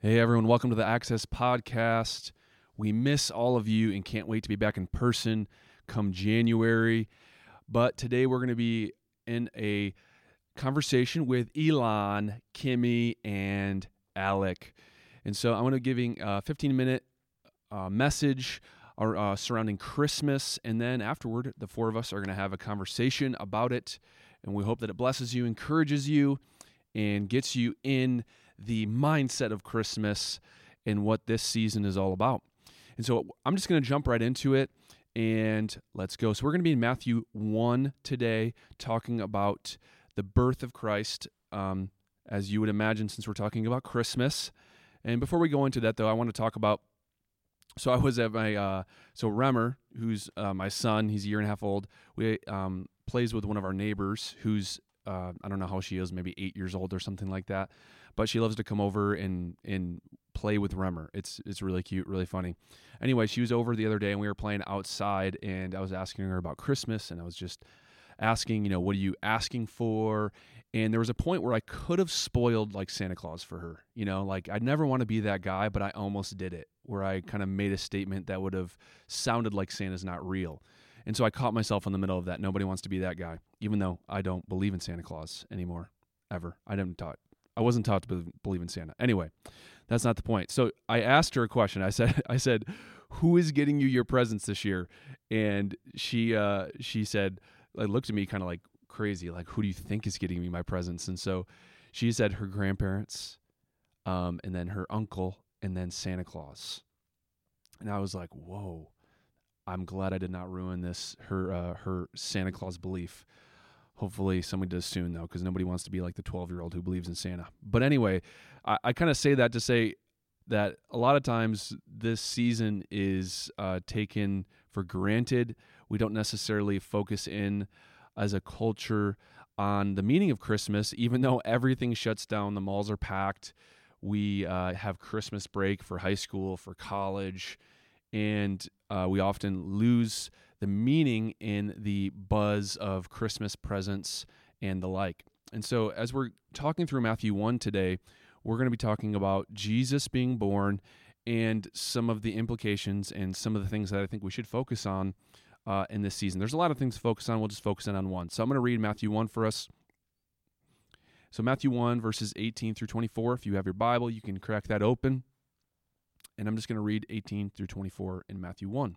Hey everyone, welcome to the Access Podcast. We miss all of you and can't wait to be back in person come January. But today we're going to be in a conversation with Elon, Kimmy, and Alec. And so I'm going to be giving a 15-minute message surrounding Christmas. And then afterward, the four of us are going to have a conversation about it. And we hope that it blesses you, encourages you, and gets you in the mindset of Christmas and what this season is all about. And so I'm just going to jump right into it and let's go. So we're going to be in Matthew 1 today, talking about the birth of Christ, as you would imagine, since we're talking about Christmas. And before we go into that, though, I want to talk about, so I was at my, Remmer, who's my son, he's a year and a half old, we plays with one of our neighbors who's, I don't know how she is, maybe 8 years old or something like that. But she loves to come over and play with Remmer. It's really cute, really funny. Anyway, she was over the other day and we were playing outside and I was asking her about Christmas and I was just asking, what are you asking for? And there was a point where I could have spoiled like Santa Claus for her. I never want to be that guy, but I almost did it where I kind of made a statement that would have sounded like Santa's not real. And so I caught myself in the middle of that. Nobody wants to be that guy, even though I don't believe in Santa Claus anymore, ever. I wasn't taught to believe in Santa. Anyway, that's not the point. So I asked her a question. I said, "Who is getting you your presents this year?" And she said, like, looked at me kind of like crazy, like, "Who do you think is getting me my presents?" And so she said her grandparents, and then her uncle, and then Santa Claus. And I was like, "Whoa. I'm glad I did not ruin this, her Santa Claus belief." Hopefully somebody does soon, though, because nobody wants to be like the 12-year-old who believes in Santa. But anyway, I kind of say that to say that a lot of times this season is taken for granted. We don't necessarily focus in as a culture on the meaning of Christmas, even though everything shuts down, the malls are packed. We have Christmas break for high school, for college, and we often lose the meaning in the buzz of Christmas presents and the like. And so as we're talking through Matthew 1 today, we're going to be talking about Jesus being born and some of the implications and some of the things that I think we should focus on in this season. There's a lot of things to focus on. We'll just focus in on one. So I'm going to read Matthew 1 for us. So Matthew 1, verses 18 through 24. If you have your Bible, you can crack that open. And I'm just going to read 18 through 24 in Matthew 1.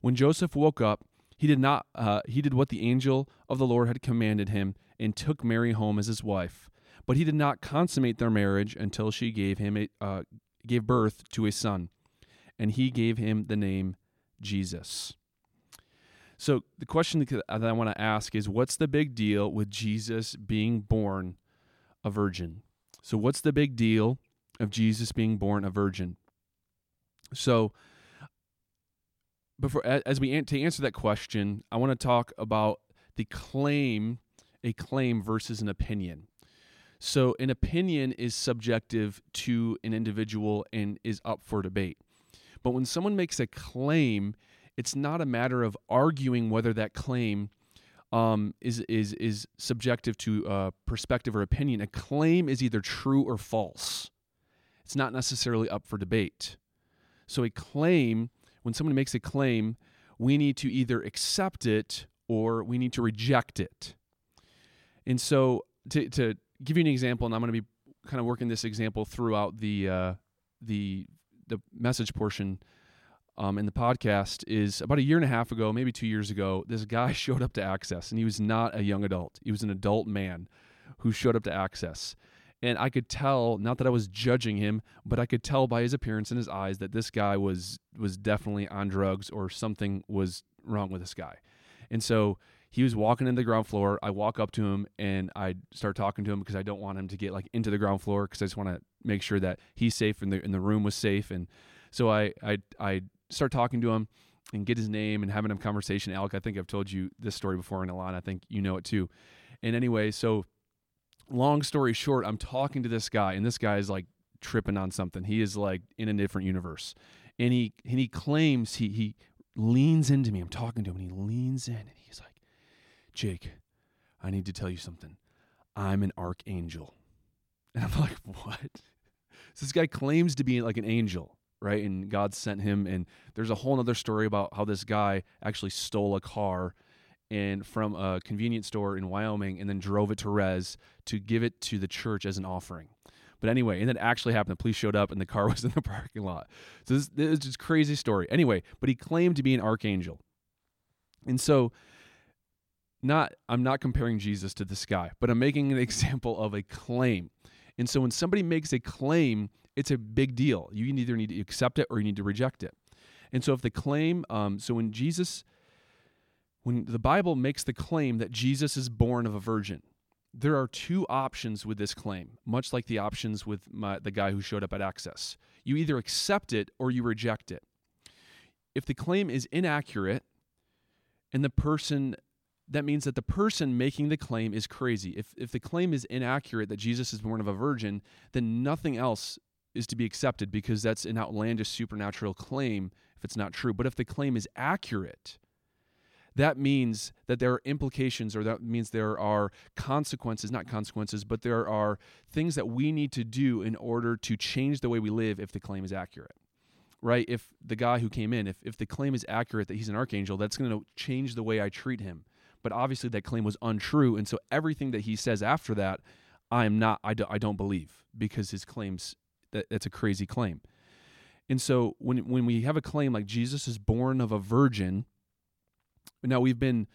When Joseph woke up, he did what the angel of the Lord had commanded him and took Mary home as his wife. But he did not consummate their marriage until she gave birth to a son, and he gave him the name Jesus. So the question that I want to ask is, what's the big deal with Jesus being born a virgin? So what's the big deal of Jesus being born a virgin? So to answer that question, I want to talk about a claim versus an opinion. So an opinion is subjective to an individual and is up for debate. But when someone makes a claim, it's not a matter of arguing whether that claim is subjective to perspective or opinion. A claim is either true or false. It's not necessarily up for debate. So a claim, when someone makes a claim, we need to either accept it or we need to reject it. And so to give you an example, and I'm going to be kind of working this example throughout the the message portion in the podcast is about 1.5 years ago, maybe 2 years ago, this guy showed up to Access, and he was not a young adult. He was an adult man who showed up to Access. And I could tell, not that I was judging him, but I could tell by his appearance and his eyes that this guy was definitely on drugs, or something was wrong with this guy. And so he was walking in the ground floor. I walk up to him and I start talking to him because I don't want him to get like into the ground floor, because I just want to make sure that he's safe and the room was safe. And so I start talking to him and get his name and having a conversation. Alec, I think I've told you this story before, and Alana, I think you know it too. And anyway, so long story short, I'm talking to this guy, and this guy is like tripping on something. He is like in a different universe. And he claims, he leans into me. I'm talking to him, and he leans in, and he's like, "Jake, I need to tell you something. I'm an archangel." And I'm like, "What?" So this guy claims to be like an angel, right? And God sent him. And there's a whole other story about how this guy actually stole a car and from a convenience store in Wyoming, and then drove it to Rez to give it to the church as an offering. But anyway, and that actually happened. The police showed up, and the car was in the parking lot. So this is just a crazy story. Anyway, but he claimed to be an archangel. And so I'm not comparing Jesus to this guy, but I'm making an example of a claim. And so when somebody makes a claim, it's a big deal. You either need to accept it or you need to reject it. And so if the claim, when the Bible makes the claim that Jesus is born of a virgin, there are two options with this claim, much like the options with the guy who showed up at Access. You either accept it or you reject it. If the claim is inaccurate, and that means that the person making the claim is crazy. If the claim is inaccurate that Jesus is born of a virgin, then nothing else is to be accepted, because that's an outlandish supernatural claim if it's not true. But if the claim is accurate, that means that there are implications, or that means there are consequences, not consequences, but there are things that we need to do in order to change the way we live if the claim is accurate, right? If the guy who came in, if the claim is accurate that he's an archangel, that's going to change the way I treat him. But obviously that claim was untrue, and so everything that he says after that, I don't believe, because his claims, that's a crazy claim. And so when we have a claim like Jesus is born of a virgin, now, we've been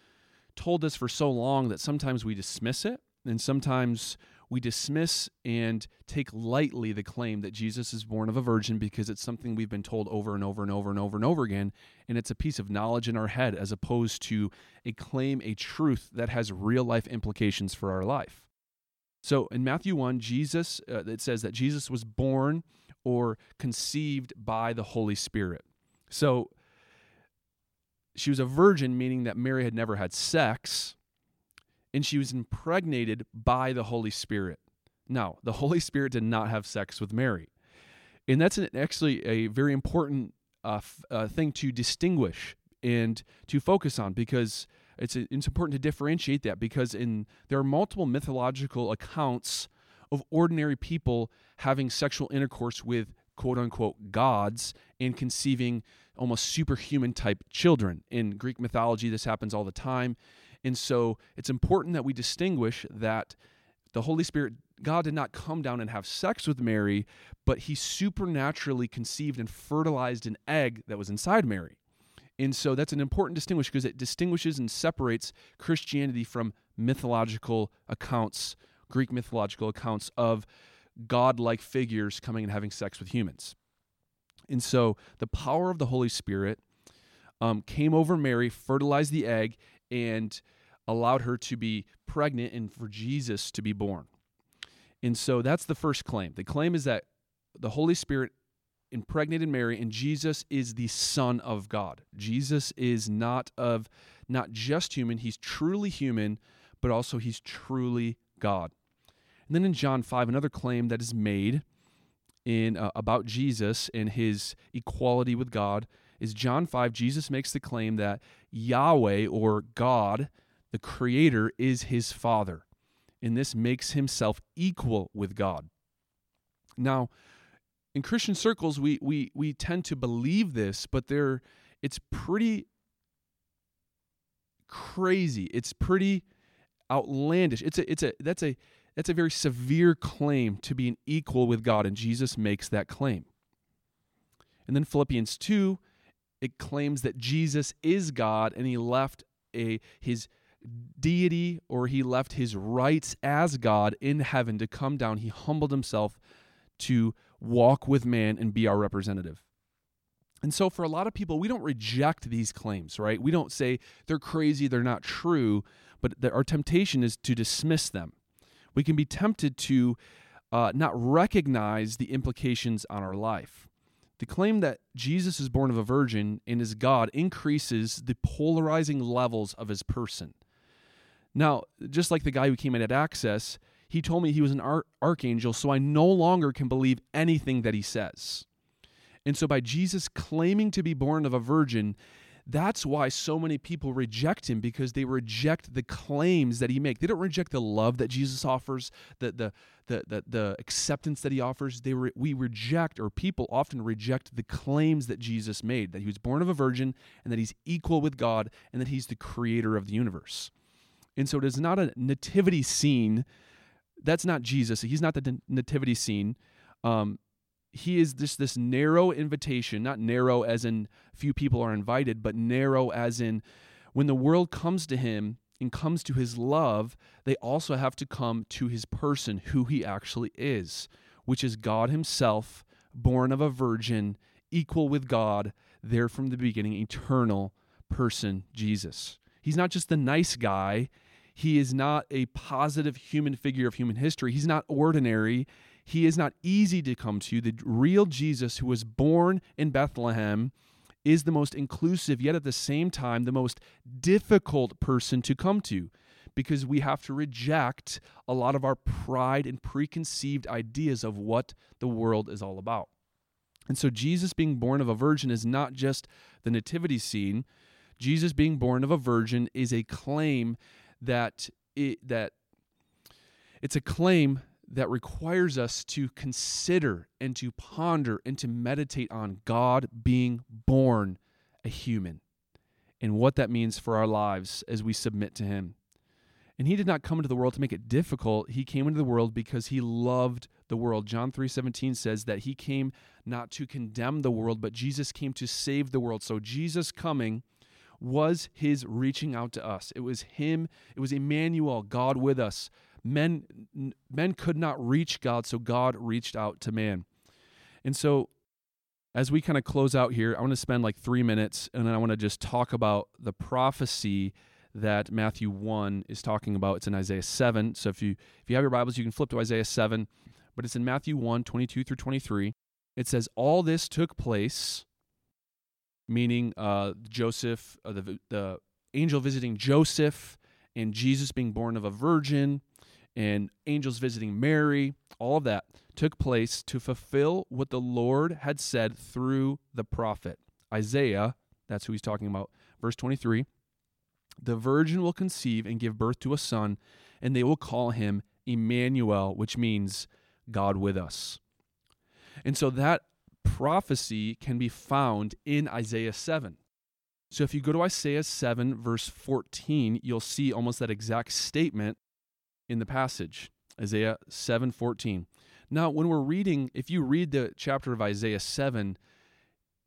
told this for so long that sometimes we dismiss it, and sometimes we dismiss and take lightly the claim that Jesus is born of a virgin, because it's something we've been told over and over and over and over and over again, and it's a piece of knowledge in our head, as opposed to a claim, a truth that has real-life implications for our life. So in Matthew 1, Jesus, it says that Jesus was born or conceived by the Holy Spirit. So she was a virgin, meaning that Mary had never had sex, and she was impregnated by the Holy Spirit. Now, the Holy Spirit did not have sex with Mary. And that's actually a very important thing to distinguish and to focus on, because it's important to differentiate that, because there are multiple mythological accounts of ordinary people having sexual intercourse with quote-unquote gods and conceiving almost superhuman-type children. In Greek mythology, this happens all the time. And so it's important that we distinguish that the Holy Spirit, God did not come down and have sex with Mary, but he supernaturally conceived and fertilized an egg that was inside Mary. And so that's an important distinction, because it distinguishes and separates Christianity from mythological accounts, Greek mythological accounts of God-like figures coming and having sex with humans. And so the power of the Holy Spirit came over Mary, fertilized the egg, and allowed her to be pregnant and for Jesus to be born. And so that's the first claim. The claim is that the Holy Spirit impregnated Mary, and Jesus is the Son of God. Jesus is not just human, he's truly human, but also he's truly God. And then in John 5, another claim that is made about Jesus and his equality with God is John 5, Jesus makes the claim that Yahweh, or God, the Creator, is his Father. And this makes himself equal with God. Now, in Christian circles, we tend to believe this, but it's pretty crazy. It's pretty outlandish. That's a very severe claim to be an equal with God, and Jesus makes that claim. And then Philippians 2, it claims that Jesus is God and he left his deity, or he left his rights as God in heaven to come down. He humbled himself to walk with man and be our representative. And so for a lot of people, we don't reject these claims, right? We don't say they're crazy, they're not true, but our temptation is to dismiss them. We can be tempted to not recognize the implications on our life. The claim that Jesus is born of a virgin and is God increases the polarizing levels of his person. Now, just like the guy who came in at Access, he told me he was an archangel, so I no longer can believe anything that he says. And so by Jesus claiming to be born of a virgin, that's why so many people reject him, because they reject the claims that he makes. They don't reject the love that Jesus offers, the acceptance that he offers. People often reject the claims that Jesus made, that he was born of a virgin and that he's equal with God and that he's the creator of the universe. And so it is not a nativity scene. That's not Jesus. He's not the nativity scene. He is this narrow invitation, not narrow as in few people are invited, but narrow as in when the world comes to him and comes to his love, they also have to come to his person, who he actually is, which is God himself, born of a virgin, equal with God, there from the beginning, eternal person, Jesus. He's not just the nice guy. He is not a positive human figure of human history. He's not ordinary. He is not easy to come to. The real Jesus, who was born in Bethlehem, is the most inclusive, yet at the same time, the most difficult person to come to, because we have to reject a lot of our pride and preconceived ideas of what the world is all about. And so Jesus being born of a virgin is not just the nativity scene. Jesus being born of a virgin is a claim that requires us to consider and to ponder and to meditate on God being born a human and what that means for our lives as we submit to him. And he did not come into the world to make it difficult. He came into the world because he loved the world. John 3:17 says that he came not to condemn the world, but Jesus came to save the world. So Jesus coming was his reaching out to us. It was him. It was Emmanuel, God with us. Men could not reach God, so God reached out to man. And so as we kind of close out here, I want to spend like 3 minutes, and then I want to just talk about the prophecy that Matthew 1 is talking about. It's in Isaiah 7. So if you have your Bibles, you can flip to Isaiah 7, but it's in Matthew 1, 22 through 23. It says, all this took place, meaning Joseph, the angel visiting Joseph, and Jesus being born of a virgin, and angels visiting Mary, all of that took place to fulfill what the Lord had said through the prophet Isaiah. That's who he's talking about. Verse 23, the virgin will conceive and give birth to a son, and they will call him Emmanuel, which means God with us. And so that prophecy can be found in Isaiah 7. So if you go to Isaiah 7, verse 14, you'll see almost that exact statement in the passage, Isaiah 7:14. Now, when we're reading, if you read the chapter of Isaiah 7,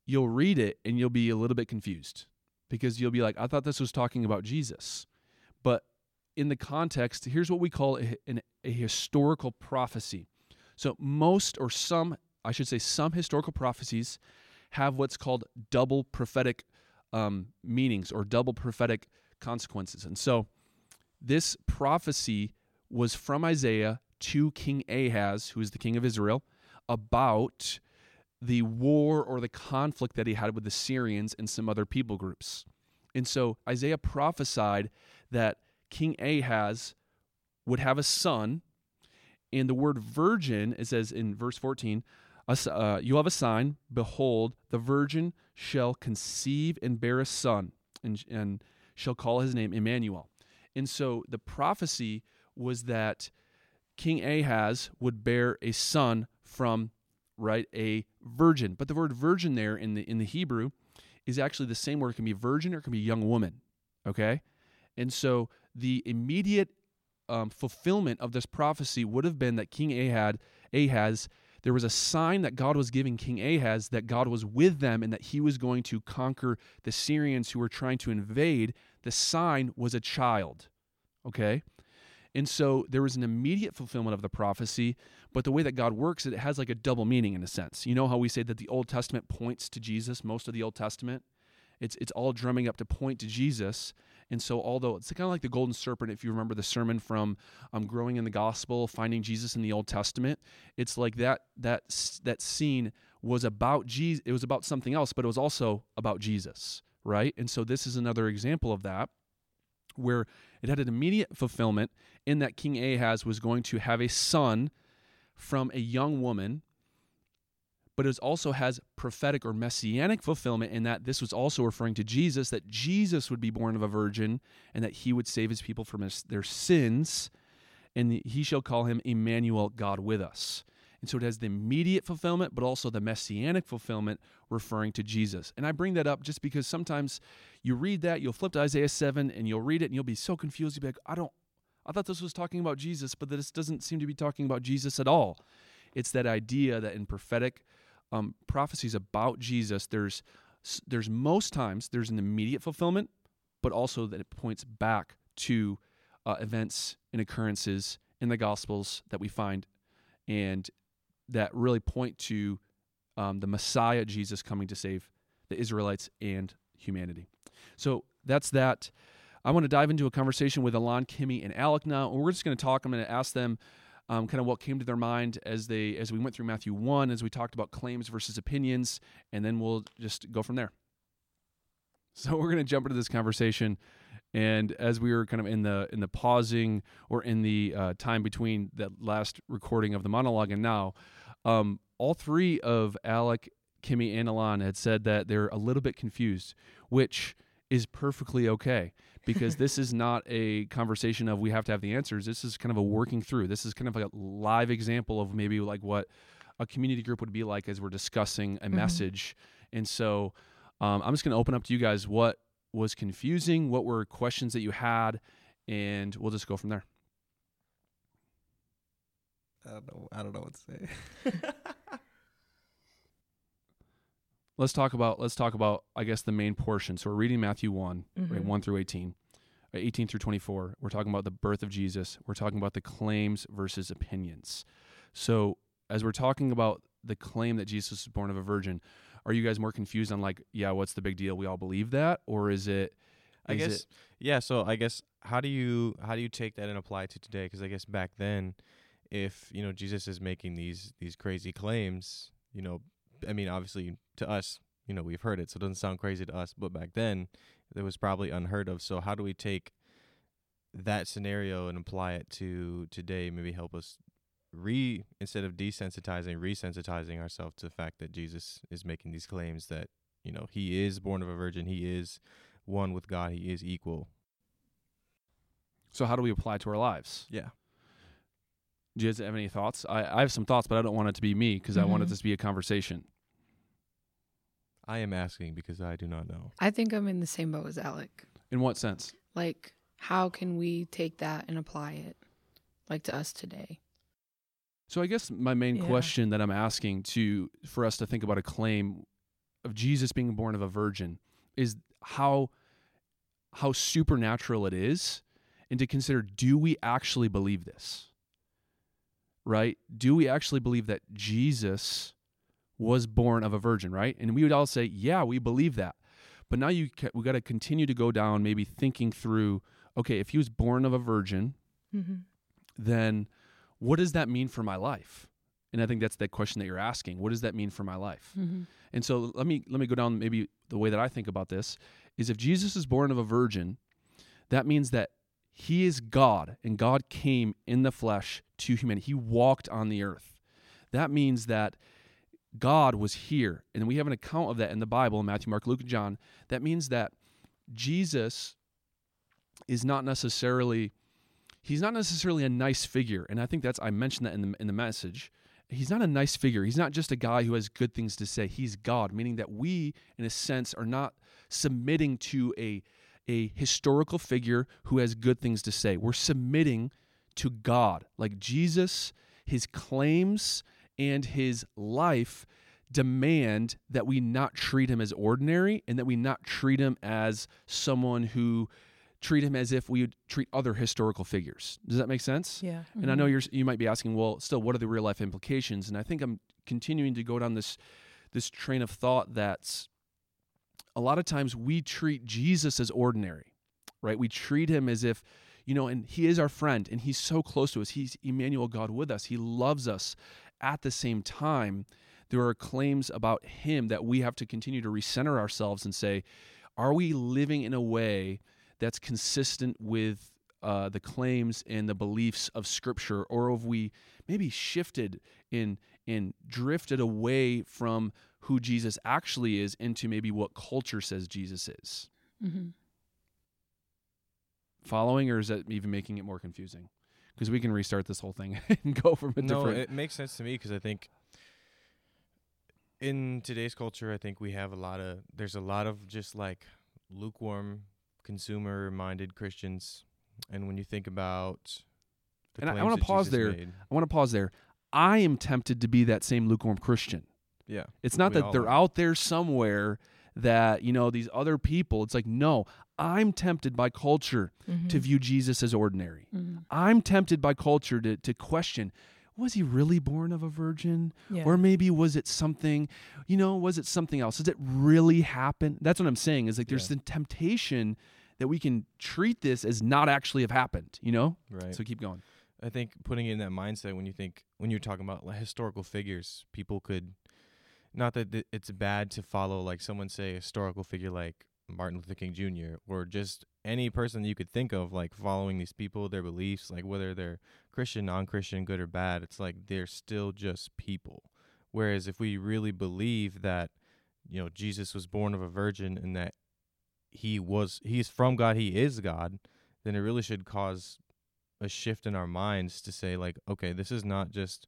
you'll read it and you'll be a little bit confused, because you'll be like, I thought this was talking about Jesus. But in the context, here's what we call a historical prophecy. So some historical prophecies have what's called double prophetic meanings or double prophetic consequences. And so this prophecy was from Isaiah to King Ahaz, who is the king of Israel, about the war or the conflict that he had with the Syrians and some other people groups. And so Isaiah prophesied that King Ahaz would have a son, and the word virgin, it says in verse 14, you'll have a sign, behold, the virgin shall conceive and bear a son, and shall call his name Emmanuel. And so the prophecy was that King Ahaz would bear a son from a virgin. But the word virgin there in the Hebrew is actually the same word. It can be virgin or it can be young woman, okay? And so the immediate fulfillment of this prophecy would have been that King Ahaz, There was a sign that God was giving King Ahaz that God was with them and that he was going to conquer the Syrians who were trying to invade. The sign was a child, okay? And so there was an immediate fulfillment of the prophecy, but the way that God works, it has like a double meaning in a sense. You know how we say that the Old Testament points to Jesus, most of the Old Testament? It's all drumming up to point to Jesus. And so although it's kind of like the golden serpent, if you remember the sermon from Growing in the Gospel, Finding Jesus in the Old Testament, it's like that scene was about Jesus. It was about something else, but it was also about Jesus, right? And so this is another example of that, where it had an immediate fulfillment in that King Ahaz was going to have a son from a young woman, but it also has prophetic or messianic fulfillment in that this was also referring to Jesus, that Jesus would be born of a virgin and that he would save his people from their sins, and he shall call him Emmanuel, God with us. And so it has the immediate fulfillment, but also the messianic fulfillment referring to Jesus. And I bring that up just because sometimes you read that, you'll flip to Isaiah 7 and you'll read it and you'll be so confused. You'll be like, I thought this was talking about Jesus, but this doesn't seem to be talking about Jesus at all. It's that idea that in prophetic prophecies about Jesus, there's most times there's an immediate fulfillment, but also that it points back to events and occurrences in the Gospels that we find, and that really point to the Messiah, Jesus, coming to save the Israelites and humanity. So that's that. I want to dive into a conversation with Alon, Kimmy, and Alec now. And we're just going to talk. I'm going to ask them kind of what came to their mind as we went through Matthew 1, as we talked about claims versus opinions, and then we'll just go from there. So we're going to jump into this conversation. And as we were kind of in the pausing or in the time between that last recording of the monologue and now, all three of Alec, Kimmy, and Alon had said that they're a little bit confused, which is perfectly okay, because this is not a conversation of we have to have the answers. This is kind of a working through. This is kind of like a live example of maybe like what a community group would be like as we're discussing a message. And so I'm just going to open up to you guys what was confusing, what were questions that you had, and we'll just go from there. I don't know what to say. Let's talk about, I guess, the main portion. So we're reading Matthew 1, right, 1 through 18, 18 through 24. We're talking about the birth of Jesus. We're talking about the claims versus opinions. So as we're talking about the claim that Jesus was born of a virgin, are you guys more confused on like, yeah, what's the big deal? We all believe that, or is it? I guess. So I guess how do you take that and apply it to today? Because I guess back then, if you know Jesus is making these crazy claims, you know, I mean, obviously to us, you know, we've heard it, so it doesn't sound crazy to us. But back then, it was probably unheard of. So how do we take that scenario and apply it to today? Maybe help us. Instead of desensitizing, resensitizing ourselves to the fact that Jesus is making these claims that, you know, he is born of a virgin, he is one with God, he is equal. So how do we apply it to our lives? Yeah. Do you guys have any thoughts? I have some thoughts, but I don't want it to be me because I want it to be a conversation. I am asking because I do not know. I think I'm in the same boat as Alec. In what sense? Like, how can we take that and apply it, like, to us today? So I guess my main question that I'm asking for us to think about a claim of Jesus being born of a virgin is how supernatural it is, and to consider, do we actually believe this? Right? Do we actually believe that Jesus was born of a virgin, right? And we would all say, yeah, we believe that. But now we got to continue to go down maybe thinking through, okay, if he was born of a virgin, then what does that mean for my life? And I think that's that question that you're asking. What does that mean for my life? And so let me go down maybe the way that I think about this is if Jesus is born of a virgin, that means that he is God and God came in the flesh to humanity. He walked on the earth. That means that God was here. And we have an account of that in the Bible, in Matthew, Mark, Luke, and John. That means that Jesus is not necessarily... He's not necessarily a nice figure, and I think I mentioned that in the message. He's not a nice figure. He's not just a guy who has good things to say. He's God, meaning that we, in a sense, are not submitting to a historical figure who has good things to say. We're submitting to God, like Jesus, his claims, and his life demand that we not treat him as ordinary and that we not treat him as someone who treat him as if we would treat other historical figures. Does that make sense? Yeah. Mm-hmm. And I know you might be asking, well, still, what are the real life implications? And I think I'm continuing to go down this train of thought that's a lot of times we treat Jesus as ordinary, right? We treat him as if, and he is our friend and he's so close to us. He's Emmanuel, God with us. He loves us. At the same time, there are claims about him that we have to continue to recenter ourselves and say, are we living in a way that's consistent with the claims and the beliefs of Scripture, or have we maybe shifted and drifted away from who Jesus actually is into maybe what culture says Jesus is? Mm-hmm. Following, or is that even making it more confusing? Because we can restart this whole thing and go from a different... No, it makes sense to me because I think in today's culture, I think we have there's a lot of just like lukewarm, consumer-minded Christians. And when you think about the claims that Jesus made... I want to pause there. I am tempted to be that same lukewarm Christian. Yeah. It's not that they're out there somewhere that, these other people, it's like, no, I'm tempted by culture mm-hmm. to view Jesus as ordinary. Mm-hmm. I'm tempted by culture to question, was he really born of a virgin? Yeah. Or maybe was it something else? Does it really happen? That's what I'm saying is like there's the temptation that we can treat this as not actually have happened, Right. So keep going. I think putting it in that mindset when you're talking about like historical figures, people could... Not that it's bad to follow, like someone say, a historical figure like Martin Luther King Jr. or just any person you could think of, like following these people, their beliefs, like whether they're Christian, non-Christian, good or bad, it's like they're still just people. Whereas if we really believe that, Jesus was born of a virgin and that he's from God, he is God, then it really should cause a shift in our minds to say like, okay, this is not just...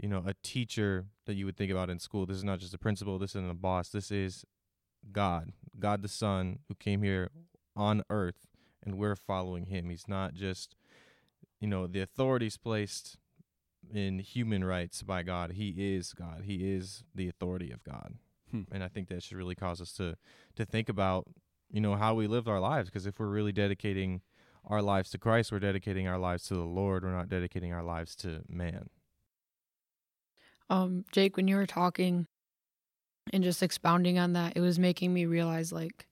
a teacher that you would think about in school. This is not just a principal. This isn't a boss. This is God the Son, who came here on earth, and we're following him. He's not just, the authorities placed in human rights by God. He is God. He is the authority of God. And I think that should really cause us to think about, how we live our lives, because if we're really dedicating our lives to Christ, we're dedicating our lives to the Lord. We're not dedicating our lives to man. Jake, when you were talking and just expounding on that, it was making me realize, like,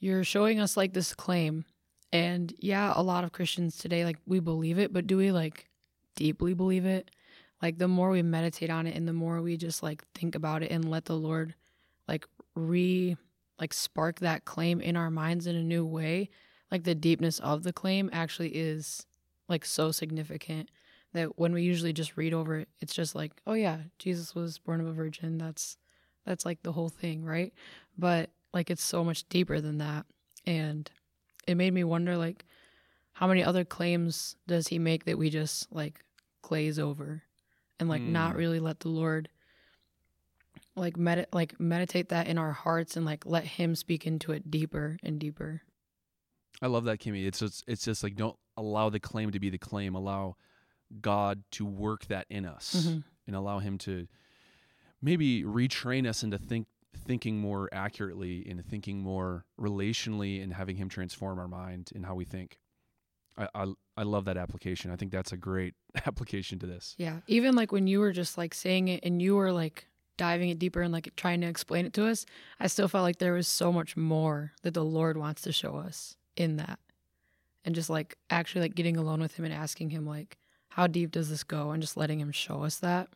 you're showing us, like, this claim. And, yeah, a lot of Christians today, like, we believe it, but do we, like, deeply believe it? Like, the more we meditate on it and the more we just, like, think about it and let the Lord, like, spark that claim in our minds in a new way, like, the deepness of the claim actually is, like, so significant. That when we usually just read over it, it's just like, oh yeah, Jesus was born of a virgin. That's like the whole thing, right? But like it's so much deeper than that. And it made me wonder like how many other claims does he make that we just like glaze over and like not really let the Lord like meditate that in our hearts and like let him speak into it deeper and deeper. I love that, Kimmy. It's just like don't allow the claim to be the claim. Allow God to work that in us mm-hmm. and allow him to maybe retrain us into thinking more accurately and thinking more relationally and having him transform our mind and how we think. I love that application. I think that's a great application to this. Yeah. Even like when you were just like saying it and you were like diving it deeper and like trying to explain it to us, I still felt like there was so much more that the Lord wants to show us in that. And just like actually like getting alone with him and asking him like, how deep does this go? And just letting him show us that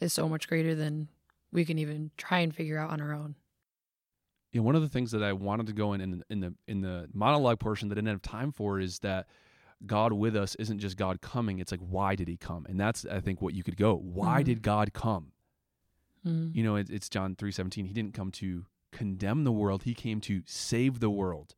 is so much greater than we can even try and figure out on our own. Yeah, one of the things that I wanted to go in the monologue portion that I didn't have time for is that God with us isn't just God coming. It's like, why did he come? And that's, I think, what you could go. Why did God come? Mm. It's John 3:17. He didn't come to condemn the world. He came to save the world.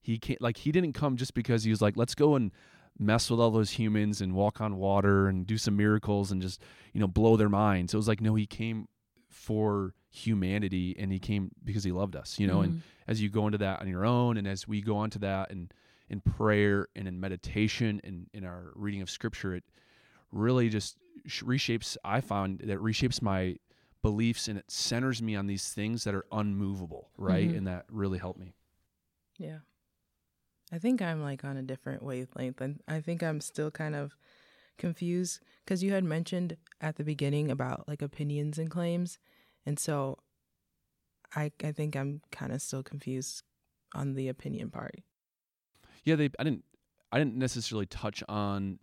He came, like, he didn't come just because he was like, let's go and mess with all those humans and walk on water and do some miracles and just, blow their minds. So it was like, no, he came for humanity and he came because he loved us, mm-hmm. and as you go into that on your own and as we go onto that and in prayer and in meditation and in our reading of scripture, it really just reshapes, I found that reshapes my beliefs, and it centers me on these things that are unmovable, right? Mm-hmm. And that really helped me. Yeah. I think I'm like on a different wavelength, and I think I'm still kind of confused because you had mentioned at the beginning about like opinions and claims. And so I think I'm kind of still confused on the opinion part. Yeah, I didn't necessarily touch on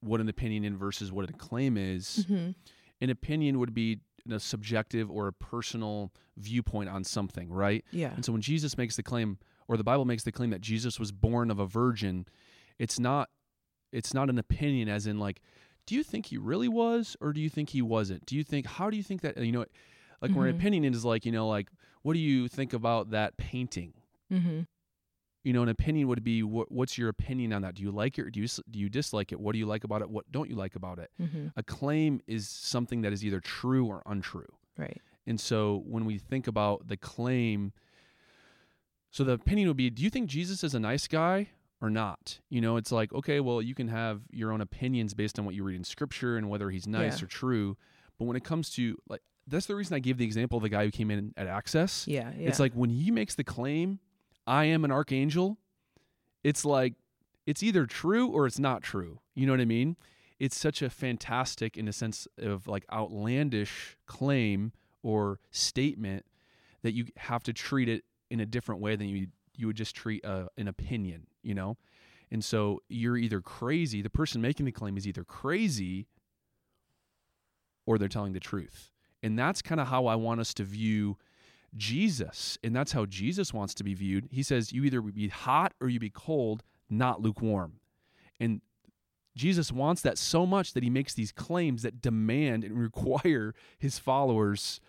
what an opinion is versus what a claim is. Mm-hmm. An opinion would be a subjective or a personal viewpoint on something, right? Yeah. And so when Jesus makes the claim, or the Bible makes the claim that Jesus was born of a virgin, it's not an opinion as in like, do you think he really was or do you think he wasn't? How do you think that, like mm-hmm. where an opinion is like, like, what do you think about that painting? Mm-hmm. An opinion would be what's your opinion on that? Do you like it? Or do you dislike it? What do you like about it? What don't you like about it? Mm-hmm. A claim is something that is either true or untrue. Right. And so when we think about the claim, so the opinion would be, do you think Jesus is a nice guy or not? It's like, okay, well, you can have your own opinions based on what you read in scripture and whether he's nice or true. But when it comes to like, that's the reason I gave the example of the guy who came in at Access. Yeah, yeah. It's like when he makes the claim, I am an archangel, it's like, it's either true or it's not true. You know what I mean? It's such a fantastic, in a sense of like outlandish claim or statement that you have to treat it in a different way than you would just treat an opinion, And so you're either crazy, the person making the claim is either crazy or they're telling the truth. And that's kind of how I want us to view Jesus, and that's how Jesus wants to be viewed. He says, you either be hot or you be cold, not lukewarm. And Jesus wants that so much that he makes these claims that demand and require his followers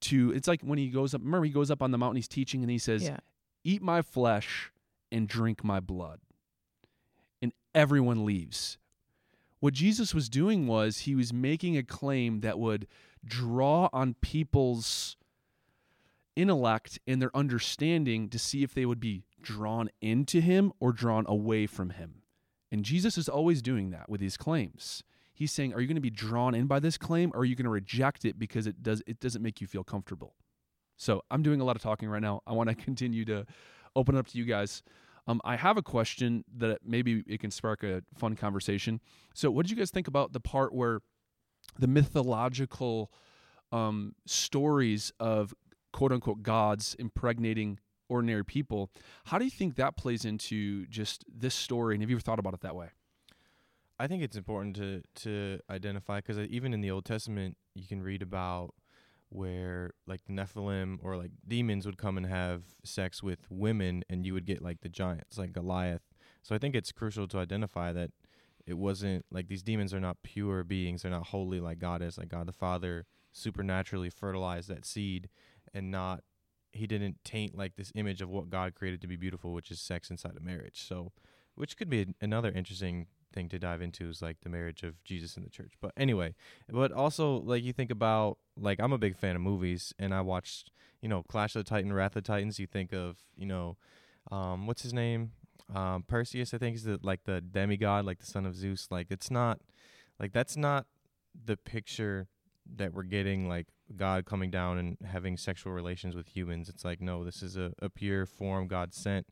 to, it's like when he goes up, remember he goes up on the mountain, he's teaching, and he says, eat my flesh and drink my blood. And everyone leaves. What Jesus was doing was he was making a claim that would draw on people's intellect and their understanding to see if they would be drawn into him or drawn away from him. And Jesus is always doing that with these claims. He's saying, are you going to be drawn in by this claim, or are you going to reject it because it doesn't make you feel comfortable? So I'm doing a lot of talking right now. I want to continue to open it up to you guys. I have a question that maybe it can spark a fun conversation. So what did you guys think about the part where the mythological stories of quote-unquote gods impregnating ordinary people? How do you think that plays into just this story? And have you ever thought about it that way? I think it's important to identify, because even in the Old Testament, you can read about where like Nephilim or like demons would come and have sex with women, and you would get like the giants, like Goliath. So I think it's crucial to identify that it wasn't like these demons are not pure beings. They're not holy like God is, like God the Father supernaturally fertilized that seed. And not, he didn't taint like this image of what God created to be beautiful, which is sex inside of marriage. So, which could be another interesting thing to dive into, is like the marriage of Jesus and the church. But anyway, but also like you think about, like I'm a big fan of movies, and I watched, Clash of the Titan, Wrath of the Titans. You think of, what's his name? Perseus, I think is the demigod, like the son of Zeus. Like it's not, like that's not the picture that we're getting, like God coming down and having sexual relations with humans. It's like, no, this is a pure form God sent.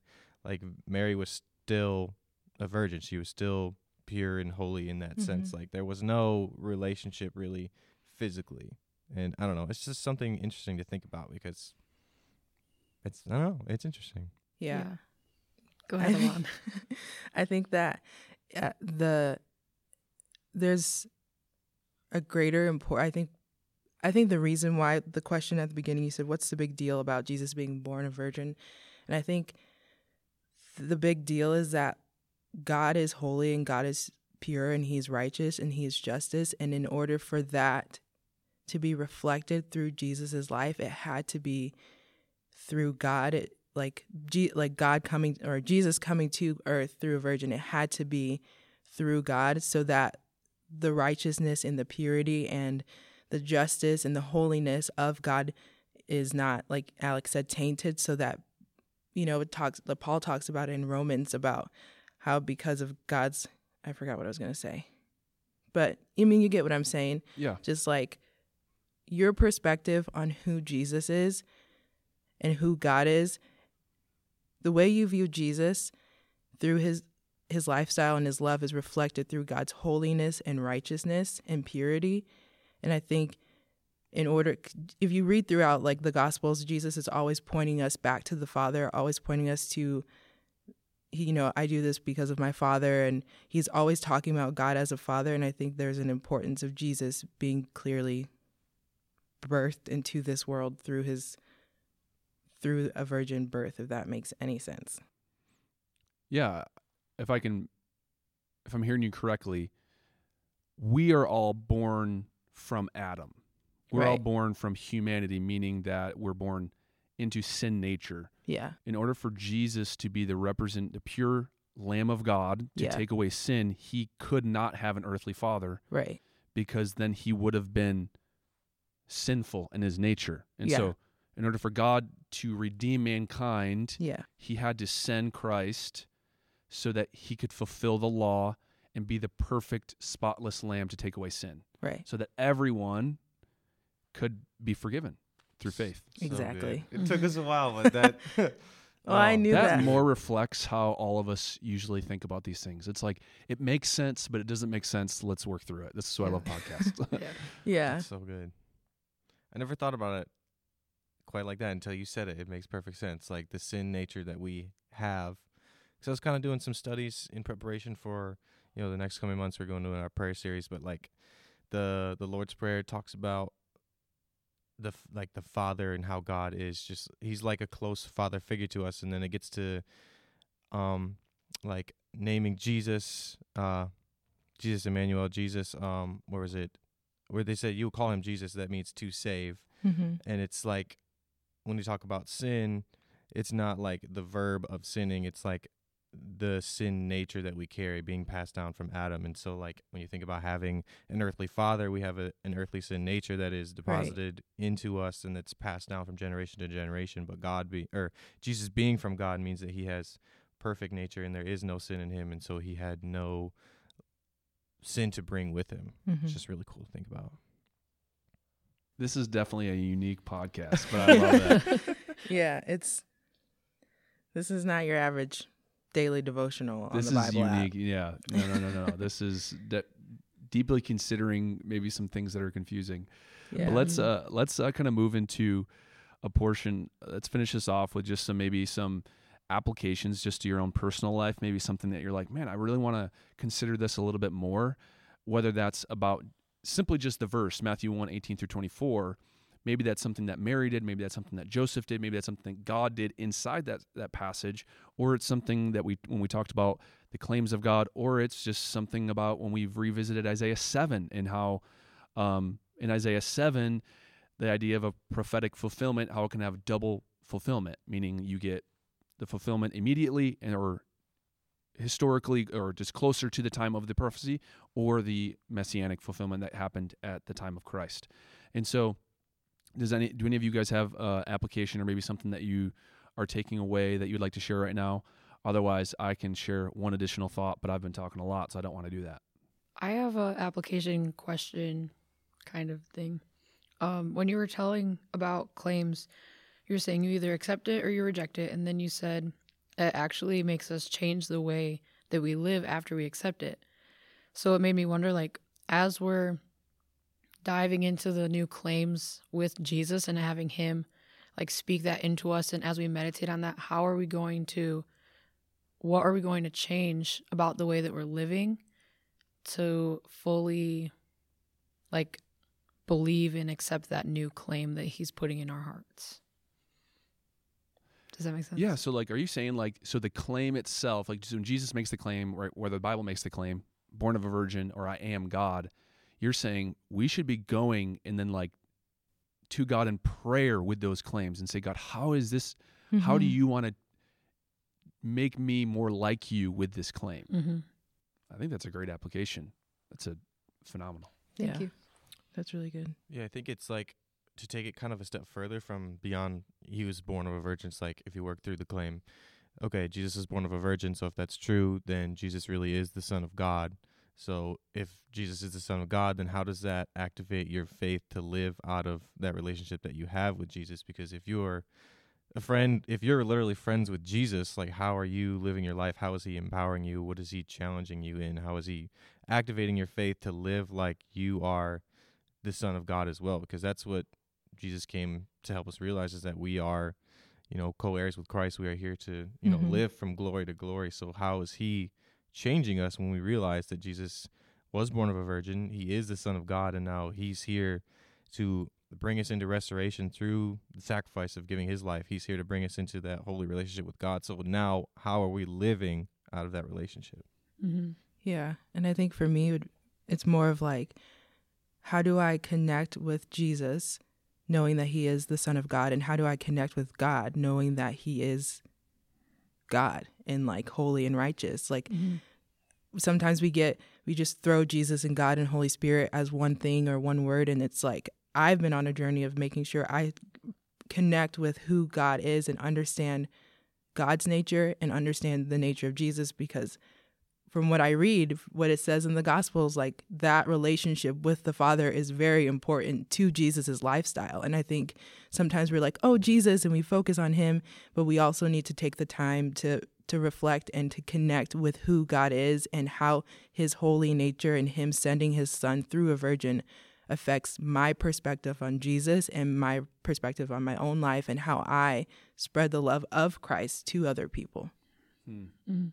Like Mary was still a virgin. She was still pure and holy in that mm-hmm. sense. Like there was no relationship really physically. And I don't know, it's just something interesting to think about, because it's interesting. Yeah. Go ahead, Alon. I think that there's a greater import. I think the reason why the question at the beginning, you said, what's the big deal about Jesus being born a virgin? And I think the big deal is that God is holy and God is pure and he's righteous and he is justice. And in order for that to be reflected through Jesus's life, it had to be through God. It, like God coming, or Jesus coming to earth through a virgin. It had to be through God, so that the righteousness and the purity and the justice and the holiness of God is not, like Alex said, tainted. So that, it talks, that Paul talks about in Romans, about how because of God's, I forgot what I was going to say. But I mean, you get what I'm saying. Yeah. Just like your perspective on who Jesus is and who God is, the way you view Jesus through his lifestyle and his love is reflected through God's holiness and righteousness and purity. And I think if you read throughout like the Gospels, Jesus is always pointing us back to the Father, always pointing us to, you know, I do this because of my Father, and he's always talking about God as a Father. And I think there's an importance of Jesus being clearly birthed into this world through a virgin birth, if that makes any sense. Yeah. If I'm hearing you correctly, we are all born from Adam. We're all born from humanity, meaning that we're born into sin nature. Yeah. In order for Jesus to be the pure Lamb of God to take away sin, he could not have an earthly father. Right. Because then he would have been sinful in his nature. And so in order for God to redeem mankind, he had to send Christ so that he could fulfill the law and be the perfect spotless lamb to take away sin. Right. So that everyone could be forgiven through faith. Exactly. So it took us a while, but that... Oh, I knew that. That more reflects how all of us usually think about these things. It's like, it makes sense, but it doesn't make sense. Let's work through it. This is why I love podcasts. That's so good. I never thought about it quite like that until you said it. It makes perfect sense. Like the sin nature that we have. Because I was kind of doing some studies in preparation for, you know, the next coming months we're going to our prayer series. But like the Lord's Prayer talks about the Father and how God is just, he's like a close father figure to us. And then it gets to like naming Jesus Emmanuel, Jesus, where was it? Where they said you call him Jesus, that means to save. Mm-hmm. And it's like when you talk about sin, it's not like the verb of sinning. It's like the sin nature that we carry being passed down from Adam. And so like when you think about having an earthly father, we have an earthly sin nature that is deposited into us and that's passed down from generation to generation. But Jesus being from God means that he has perfect nature and there is no sin in him. And so he had no sin to bring with him. Mm-hmm. It's just really cool to think about. This is definitely a unique podcast, but I love that. This is not your average daily devotional on the Bible. This is unique. App. Yeah. No. This is deeply considering maybe some things that are confusing. Yeah. But let's kind of move into a portion. Let's finish this off with just some applications just to your own personal life. Maybe something that you're like, man, I really want to consider this a little bit more. Whether that's about simply just the verse, Matthew 1:18-24. Maybe that's something that Mary did. Maybe that's something that Joseph did. Maybe that's something that God did inside that passage, or it's something that when we talked about the claims of God, or it's just something about when we've revisited Isaiah 7 and how in Isaiah 7, the idea of a prophetic fulfillment, how it can have double fulfillment, meaning you get the fulfillment immediately or historically or just closer to the time of the prophecy, or the messianic fulfillment that happened at the time of Christ. And so... do any of you guys have application or maybe something that you are taking away that you'd like to share right now? Otherwise, I can share one additional thought, but I've been talking a lot, so I don't want to do that. I have an application question kind of thing. When you were telling about claims, you were saying you either accept it or you reject it, and then you said it actually makes us change the way that we live after we accept it. So it made me wonder, like, as we're diving into the new claims with Jesus and having him like speak that into us, and as we meditate on that, what are we going to change about the way that we're living to fully like believe and accept that new claim that he's putting in our hearts? Does that make sense? Yeah. So like, are you saying like, so the claim itself, like so when Jesus makes the claim, right, where the Bible makes the claim, born of a virgin, or I am God, you're saying we should be going and then like to God in prayer with those claims and say, God, how is this? Mm-hmm. How do you want to make me more like you with this claim? Mm-hmm. I think that's a great application. That's a phenomenal. Thank you. That's really good. Yeah. I think it's like to take it kind of a step further from beyond he was born of a virgin. It's like if you work through the claim, okay, Jesus is born of a virgin. So if that's true, then Jesus really is the Son of God. So if Jesus is the Son of God, then how does that activate your faith to live out of that relationship that you have with Jesus? Because if you're a friend, if you're literally friends with Jesus, like, how are you living your life? How is he empowering you? What is he challenging you in? How is he activating your faith to live like you are the Son of God as well? Because that's what Jesus came to help us realize, is that we are, you know, co-heirs with Christ. We are here to, you know, live from glory to glory. So how is he changing us when we realize that Jesus was born of a virgin, he is the Son of God, and now he's here to bring us into restoration through the sacrifice of giving his life. He's here to bring us into that holy relationship with God. So now how are we living out of that relationship? Mm-hmm. Yeah, and I think for me, it's more of like, how do I connect with Jesus knowing that he is the Son of God, and how do I connect with God knowing that he is God and like holy and righteous? Like sometimes we just throw Jesus and God and Holy Spirit as one thing or one word, and it's like, I've been on a journey of making sure I connect with who God is and understand God's nature and understand the nature of Jesus, because from what I read, what it says in the Gospels, like that relationship with the Father is very important to Jesus's lifestyle. And I think sometimes we're like, oh, Jesus, and we focus on him, but we also need to take the time to reflect and to connect with who God is and how his holy nature and him sending his son through a virgin affects my perspective on Jesus and my perspective on my own life and how I spread the love of Christ to other people. I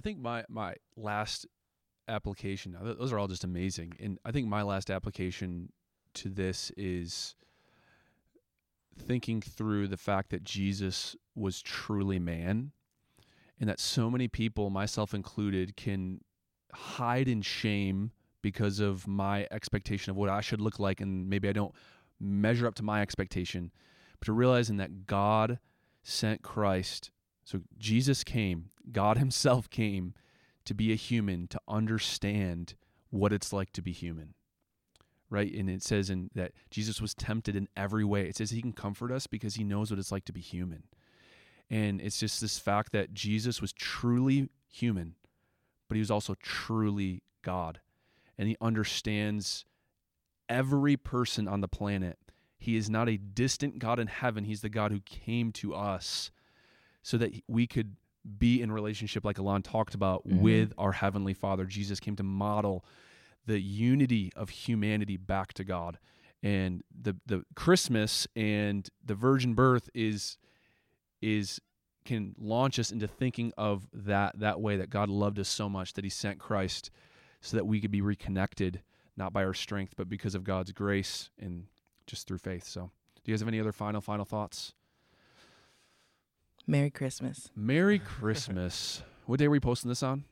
think my last application, those are all just amazing. And I think my last application to this is thinking through the fact that Jesus was truly man, and that so many people, myself included, can hide in shame because of my expectation of what I should look like. And maybe I don't measure up to my expectation, but to realizing that God sent Christ. So Jesus came, God himself came to be a human, to understand what it's like to be human, right? And it says in that Jesus was tempted in every way. It says he can comfort us because he knows what it's like to be human. And it's just this fact that Jesus was truly human, but he was also truly God. And he understands every person on the planet. He is not a distant God in heaven. He's the God who came to us so that we could be in relationship, like Alon talked about, with our Heavenly Father. Jesus came to model the unity of humanity back to God. And the Christmas and the virgin birth is can launch us into thinking of that way, that God loved us so much that he sent Christ so that we could be reconnected, not by our strength, but because of God's grace and just through faith. So do you guys have any other final thoughts? Merry Christmas. Merry Christmas. What day are we posting this on?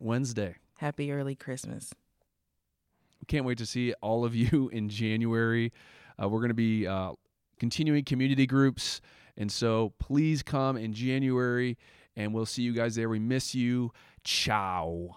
Wednesday. Happy early Christmas. Can't wait to see all of you in January. We're going to be continuing community groups. And so please come in January, and we'll see you guys there. We miss you. Ciao.